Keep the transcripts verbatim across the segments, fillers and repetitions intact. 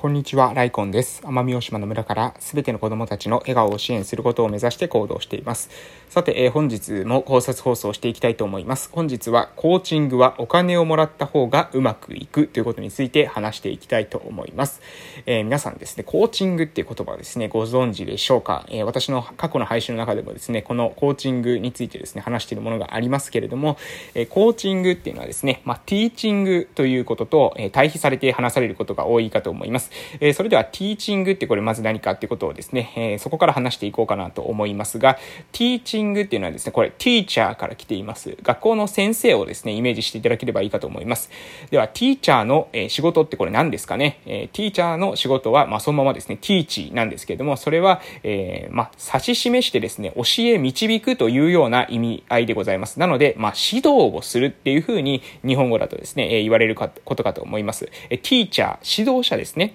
こんにちは、ライコンです。奄美大島の村からすべての子どもたちの笑顔を支援することを目指して行動しています。さて、えー、本日も考察放送していきたいと思います。本日はコーチングはお金をもらった方がうまくいくということについて話していきたいと思います。えー、皆さんですね、コーチングっていう言葉をですねご存知でしょうか。えー、私の過去の配信の中でもですねこのコーチングについてですね話しているものがありますけれども、えー、コーチングっていうのはですね、まあ、ティーチングということと、えー、対比されて話されることが多いかと思います。えー、それではティーチングってこれまず何かっていうことをですね、えー、そこから話していこうかなと思いますが、ティーチングっていうのはですねこれティーチャーから来ています。学校の先生をですねイメージしていただければいいかと思います。ではティーチャーの、えー、仕事ってこれ何ですかね。えー、ティーチャーの仕事は、まあ、そのままですねティーチなんですけれども、それは、えーまあ、指し示してですね教え導くというような意味合いでございます。なので、まあ、指導をするっていうふうに日本語だとですね、えー、言われるかことかと思います。えー、ティーチャー指導者ですね。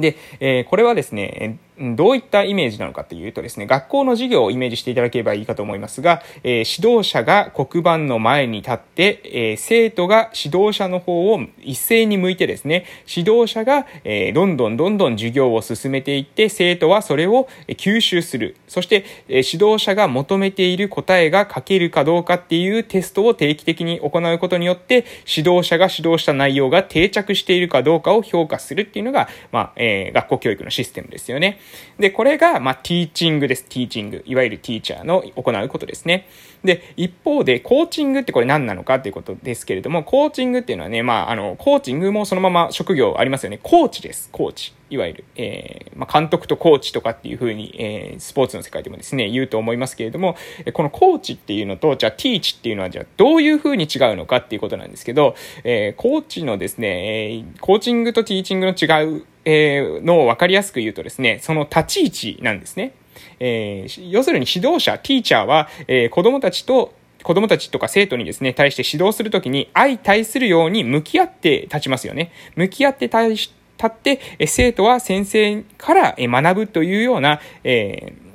で、えー、これはですね、どういったイメージなのかというとですね、学校の授業をイメージしていただければいいかと思いますが、えー、指導者が黒板の前に立って、えー、生徒が指導者の方を一斉に向いてですね、指導者が、えー、どんどんどんどん授業を進めていって、生徒はそれを吸収する。そして、えー、指導者が求めている答えが書けるかどうかっていうテストを定期的に行うことによって、指導者が指導した内容が定着しているかどうかを評価するっていうのが、まあ、えー、学校教育のシステムですよね。で、これが、まあ、ティーチングです。ティーチング。いわゆるティーチャーの行うことですね。で、一方で、コーチングってこれ何なのかということですけれども、コーチングっていうのはね、まあ、あの、コーチングもそのまま職業ありますよね。コーチです。コーチ。いわゆる、えーまあ、監督とコーチとかっていうふうに、えー、スポーツの世界でもですね、言うと思いますけれども、このコーチっていうのと、じゃあティーチっていうのは、じゃあどういうふうに違うのかっていうことなんですけど、えー、コーチのですね、コーチングとティーチングの違う、えー、のを分かりやすく言うとですね、その立ち位置なんですね。えー、要するに指導者、ティーチャーは、えー、子供たちと、子供たちとか生徒にですね、対して指導するときに相対するように向き合って立ちますよね。向き合って対し、立って、えー、生徒は先生から学ぶというような、えー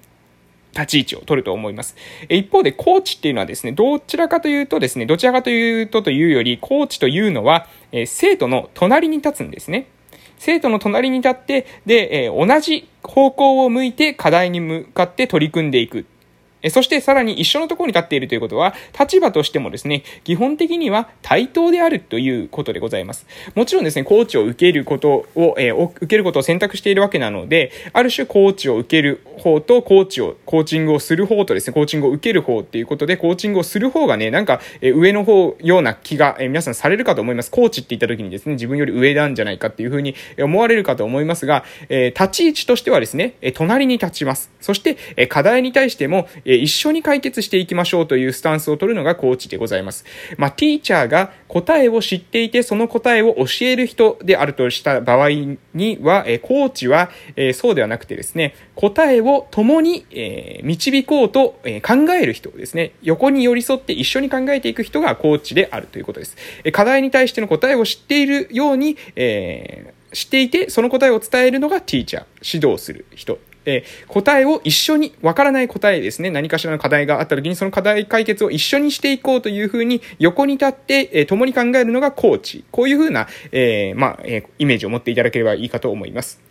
立ち位置を取ると思います。一方でコーチっていうのはですね、どちらかというとですね、どちらかというとというより、コーチというのは、えー、生徒の隣に立つんですね。生徒の隣に立って、で、えー、同じ方向を向いて課題に向かって取り組んでいく。そしてさらに一緒のところに立っているということは、立場としてもですね、基本的には対等であるということでございます。もちろんですね、コーチを受けることを、えー、受けることを選択しているわけなので、ある種コーチを受ける方とコーチを、コーチングをする方とですね、コーチングを受ける方っていうことで、コーチングをする方がね、なんか、えー、上の方ような気が、えー、皆さんされるかと思います。コーチって言った時にですね、自分より上なんじゃないかっていうふうに思われるかと思いますが、えー、立ち位置としてはですね、えー、隣に立ちます。そして、えー、課題に対しても、えー一緒に解決していきましょうというスタンスを取るのがコーチでございます。まあ、ティーチャーが答えを知っていて、その答えを教える人であるとした場合には、えコーチは、えそうではなくてですね、答えを共に、えー、導こうと、えー、考える人ですね。横に寄り添って一緒に考えていく人がコーチであるということです。え課題に対しての答えを知っているように、えー、知っていて、その答えを伝えるのがティーチャー、指導する人。えー、答えを一緒に、わからない答えですね、何かしらの課題があった時にその課題解決を一緒にしていこうというふうに横に立って、えー、共に考えるのがコーチ。こういうふうな、えー、まあ、えー、イメージを持っていただければいいかと思います。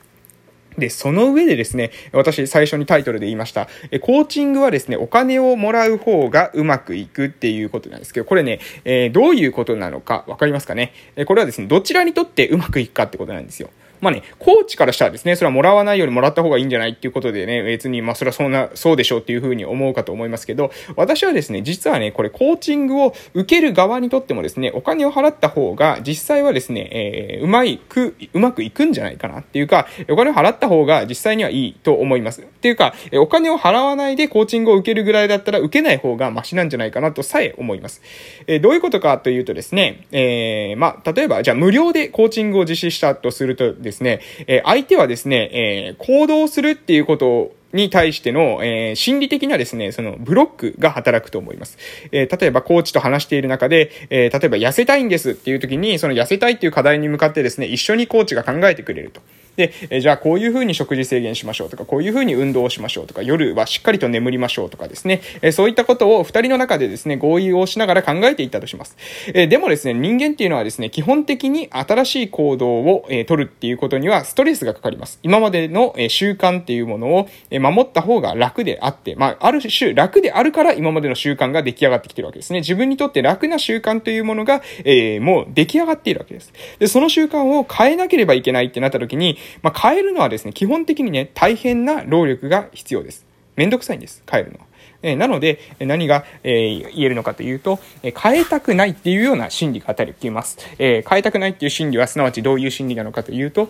で、その上でですね、私最初にタイトルで言いました、えコーチングはですね、お金をもらう方がうまくいくっていうことなんですけど、これね、えー、どういうことなのかわかりますかね。これはですね、どちらにとってうまくいくかってことなんですよ。まあね、コーチからしたらですね、それはもらわないよりもらった方がいいんじゃないっていうことでね、別に、まあそれはそんな、そうでしょうっていうふうに思うかと思いますけど、私はですね、実はね、これコーチングを受ける側にとってもですね、お金を払った方が実際はですね、えー、うまく、うまくいくんじゃないかなっていうか、お金を払った方が実際にはいいと思います。っていうか、お金を払わないでコーチングを受けるぐらいだったら受けない方がマシなんじゃないかなとさえ思います。えー、どういうことかというとですね、えー、まあ、例えば、じゃあ無料でコーチングを実施したとするとですね、ですね、え相手はですね、えー、行動するっていうことをに対しての、えー、心理的なですね、そのブロックが働くと思います。えー、例えばコーチと話している中で、えー、例えば痩せたいんですっていう時に、その痩せたいっていう課題に向かってですね、一緒にコーチが考えてくれると。で、じゃあこういうふうに食事制限しましょうとか、こういうふうに運動をしましょうとか、夜はしっかりと眠りましょうとかですね、そういったことをふたりの中でですね合意をしながら考えていったとします。でもですね、人間っていうのはですね基本的に新しい行動を取るっていうことにはストレスがかかります。今までの習慣っていうものを守った方が楽であって、まあ、ある種楽であるから今までの習慣が出来上がってきてるわけですね。自分にとって楽な習慣というものが、えー、もう出来上がっているわけです。で、その習慣を変えなければいけないってなった時に、まあ、変えるのはですね基本的にね大変な労力が必要です。めんどくさいんです、変えるのは。えー、なので何が、えー、言えるのかというと、えー、変えたくないっていうような心理が働きます。えー、変えたくないっていう心理はすなわちどういう心理なのかというと、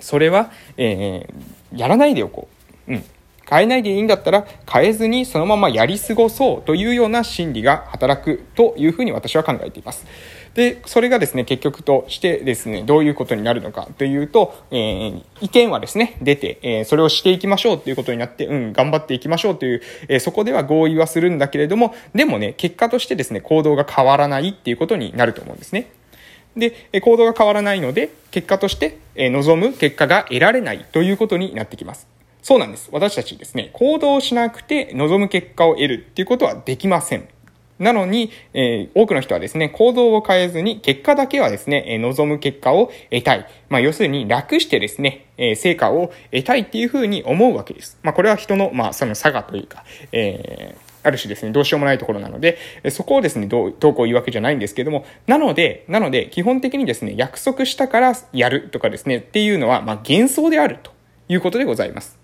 それは、えー、やらないでおこう、うん、変えないでいいんだったら変えずにそのままやり過ごそうというような心理が働くというふうに私は考えています。で、それがですね結局としてですねどういうことになるのかというと、えー、意見はですね出て、えー、それをしていきましょうということになって、うん、頑張っていきましょうという、えー、そこでは合意はするんだけれども、でもね結果としてですね行動が変わらないっていうことになると思うんですね。で、行動が変わらないので結果として望む結果が得られないということになってきます。そうなんです。私たちですね行動しなくて望む結果を得るっていうことはできません。なのに、えー、多くの人はですね行動を変えずに結果だけはですね、えー、望む結果を得たい、まあ、要するに楽してですね、えー、成果を得たいっていうふうに思うわけです。まあ、これは人の、まあ、その差がというか、えーある種ですねどうしようもないところなので、そこをですねどう、どうこう言うわけじゃないんですけども、なのでなので基本的にですね約束したからやるとかですねっていうのは、まあ、幻想であるということでございます。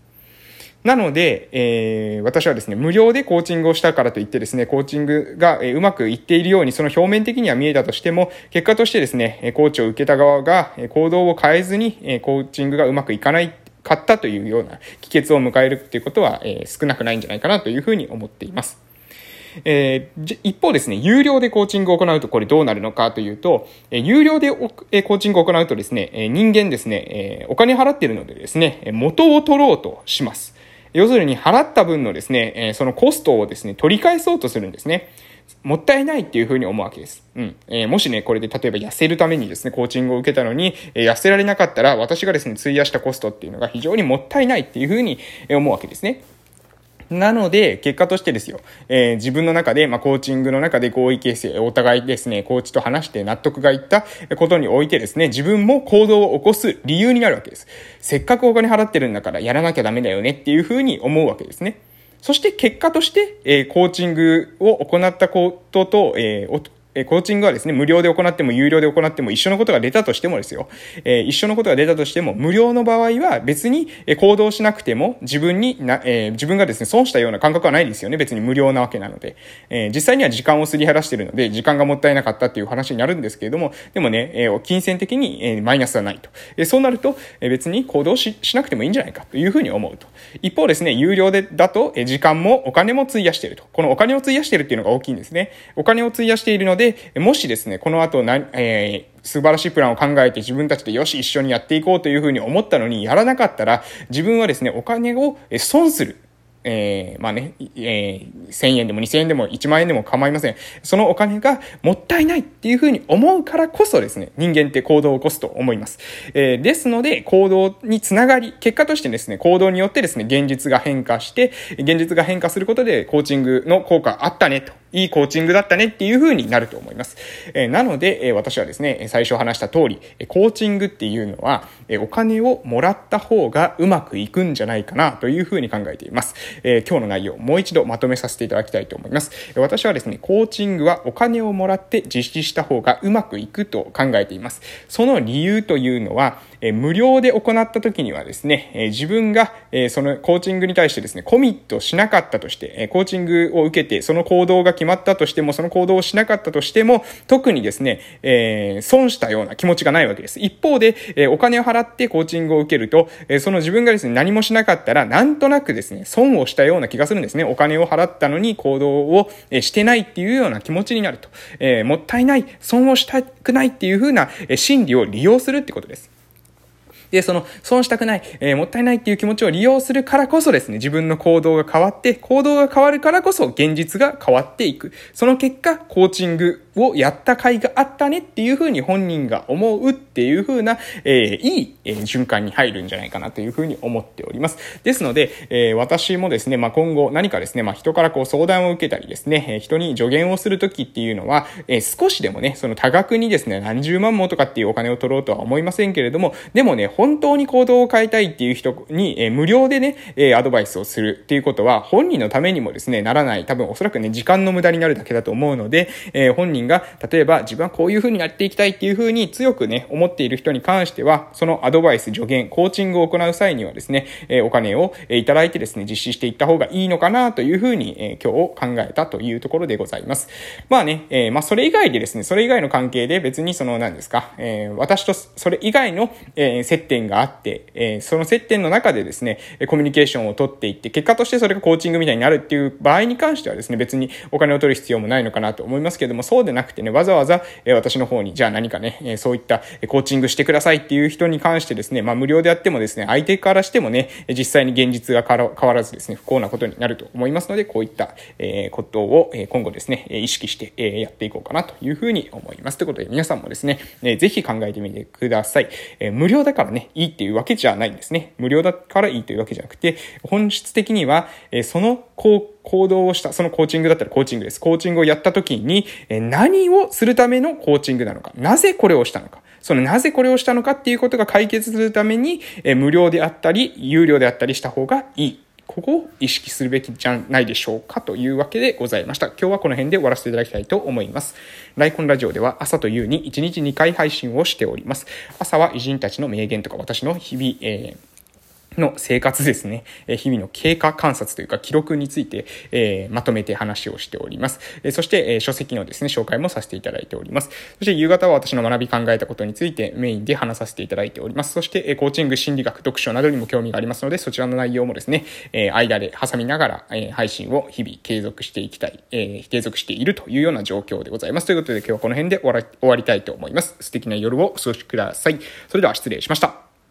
なので、えー、私はですね無料でコーチングをしたからといってですねコーチングがうまくいっているようにその表面的には見えたとしても、結果としてですねコーチを受けた側が行動を変えずにコーチングがうまくいかない買ったというような帰結を迎えるということは、えー、少なくないんじゃないかなというふうに思っています。えー、一方ですね有料でコーチングを行うとこれどうなるのかというと、えー、有料でお、えー、コーチングを行うとですね、えー、人間ですね、えー、お金払っているのでですね元を取ろうとします。要するに払った分のですね、えー、そのコストをですね取り返そうとするんですね。もったいないっていうふうに思うわけです。うん。えー、もしね、これで例えば痩せるためにですね、コーチングを受けたのに、えー、痩せられなかったら、私がですね、費やしたコストっていうのが非常にもったいないっていうふうに思うわけですね。なので、結果としてですよ、えー、自分の中で、まあ、コーチングの中で合意形成、お互いですね、コーチと話して納得がいったことにおいてですね、自分も行動を起こす理由になるわけです。せっかくお金払ってるんだから、やらなきゃダメだよねっていうふうに思うわけですね。そして結果として、えー、コーチングを行ったことと、えー、おえー、コーチングはですね、無料で行っても有料で行っても一緒のことが出たとしてもですよ、えー、一緒のことが出たとしても、無料の場合は別に行動しなくても自分にな、えー、自分がですね、損したような感覚はないですよね。別に無料なわけなので、えー、実際には時間をすり減らしているので、時間がもったいなかったっていう話になるんですけれども、でもね、えー、金銭的に、えー、マイナスはないと。えー、そうなると、えー、別に行動 し, しなくてもいいんじゃないかというふうに思うと。一方ですね、有料でだと、えー、時間もお金も費やしていると。このお金を費やしているっていうのが大きいんですね。お金を費やしているので、でもしですねこの後何、えー、素晴らしいプランを考えて自分たちでよし一緒にやっていこうというふうに思ったのにやらなかったら、自分はですねお金を損する、えー、まあね、えー、せんえんでもにせんえんでもいちまんえんでも構いません。そのお金がもったいないっていうふうに思うからこそですね、人間って行動を起こすと思います。えー、ですので行動につながり、結果としてですね行動によってですね現実が変化して、現実が変化することでコーチングの効果あったねと、いいコーチングだったねっていう風になると思います。えー、なので、えー、私はですね、最初話した通り、コーチングっていうのは、えー、お金をもらった方がうまくいくんじゃないかなという風に考えています。えー、今日の内容、もう一度まとめさせていただきたいと思います。私はですね、コーチングはお金をもらって実施した方がうまくいくと考えています。その理由というのは、えー、無料で行った時にはですね、えー、自分が、えー、そのコーチングに対してですね、コミットしなかったとして、えー、コーチングを受けてその行動が決まったとしても、その行動をしなかったとしても、特にですね、えー、損したような気持ちがないわけです。一方で、えー、お金を払ってコーチングを受けると、えー、その自分がですね何もしなかったら、なんとなくですね損をしたような気がするんですね。お金を払ったのに行動を、えー、してないっていうような気持ちになると、えー、もったいない、損をしたくないっていう風な、えー、心理を利用するってことです。で、その損したくない、えー、もったいないっていう気持ちを利用するからこそですね、自分の行動が変わって、行動が変わるからこそ現実が変わっていく。その結果、コーチングをやった甲斐があったねっていうふうに本人が思うっていうふうな、えー、いい循環に入るんじゃないかなというふうに思っております。ですので、えー、私もですね、まあ、今後何かですね、まあ、人からこう相談を受けたりですね、人に助言をするときっていうのは、えー、少しでもね、その多額にですね、何十万もとかっていうお金を取ろうとは思いませんけれども、でもね、本当に行動を変えたいっていう人に、えー、無料でね、えー、アドバイスをするっていうことは本人のためにもですね、ならない、多分おそらくね、時間の無駄になるだけだと思うので、えー、本人が例えば自分はこういう風にやっていきたいっていう風に強くね、思っている人に関しては、そのアドバイス、助言、コーチングを行う際にはですね、えー、お金をいただいてですね、実施していった方がいいのかなという風に、えー、今日考えたというところでございます。まあね、えー、まあそれ以外でですね、それ以外の関係で別にその何ですか、えー、私とそれ以外の、えー、接点があって、えー、その接点の中でですね、コミュニケーションを取っていって、結果としてそれがコーチングみたいになるっていう場合に関してはですね、別にお金を取る必要もないのかなと思いますけれども、そうでなくてね、わざわざ私の方にじゃあ何かね、そういったコーチングしてくださいっていう人に関してですね、まあ無料であってもですね、相手からしてもね、実際に現実が変わらずですね、不幸なことになると思いますので、こういったことを今後ですね、意識してやっていこうかなというふうに思います。ということで皆さんもですね、ぜひ考えてみてください。無料だからね、いいっていうわけじゃないんですね。無料だからいいというわけじゃなくて、本質的にはその効果行動をした、そのコーチングだったらコーチングです。コーチングをやった時に、何をするためのコーチングなのか、なぜこれをしたのか、そのなぜこれをしたのかっていうことが解決するために、無料であったり、有料であったりした方がいい。ここを意識するべきじゃないでしょうかというわけでございました。今日はこの辺で終わらせていただきたいと思います。ライコンラジオでは朝と夕にいちにちにかい配信をしております。朝は偉人たちの名言とか私の日々、えーの生活ですね、日々の経過観察というか記録について、えー、まとめて話をしております。そして、えー、書籍のですね紹介もさせていただいております。そして夕方は私の学び考えたことについてメインで話させていただいております。そして、えー、コーチング心理学読書などにも興味がありますので、そちらの内容もですね、えー、間で挟みながら、えー、配信を日々継続していきたい、えー、継続しているというような状況でございます。ということで今日はこの辺で終わりたいと思います。素敵な夜をお過ごしください。それでは失礼しました。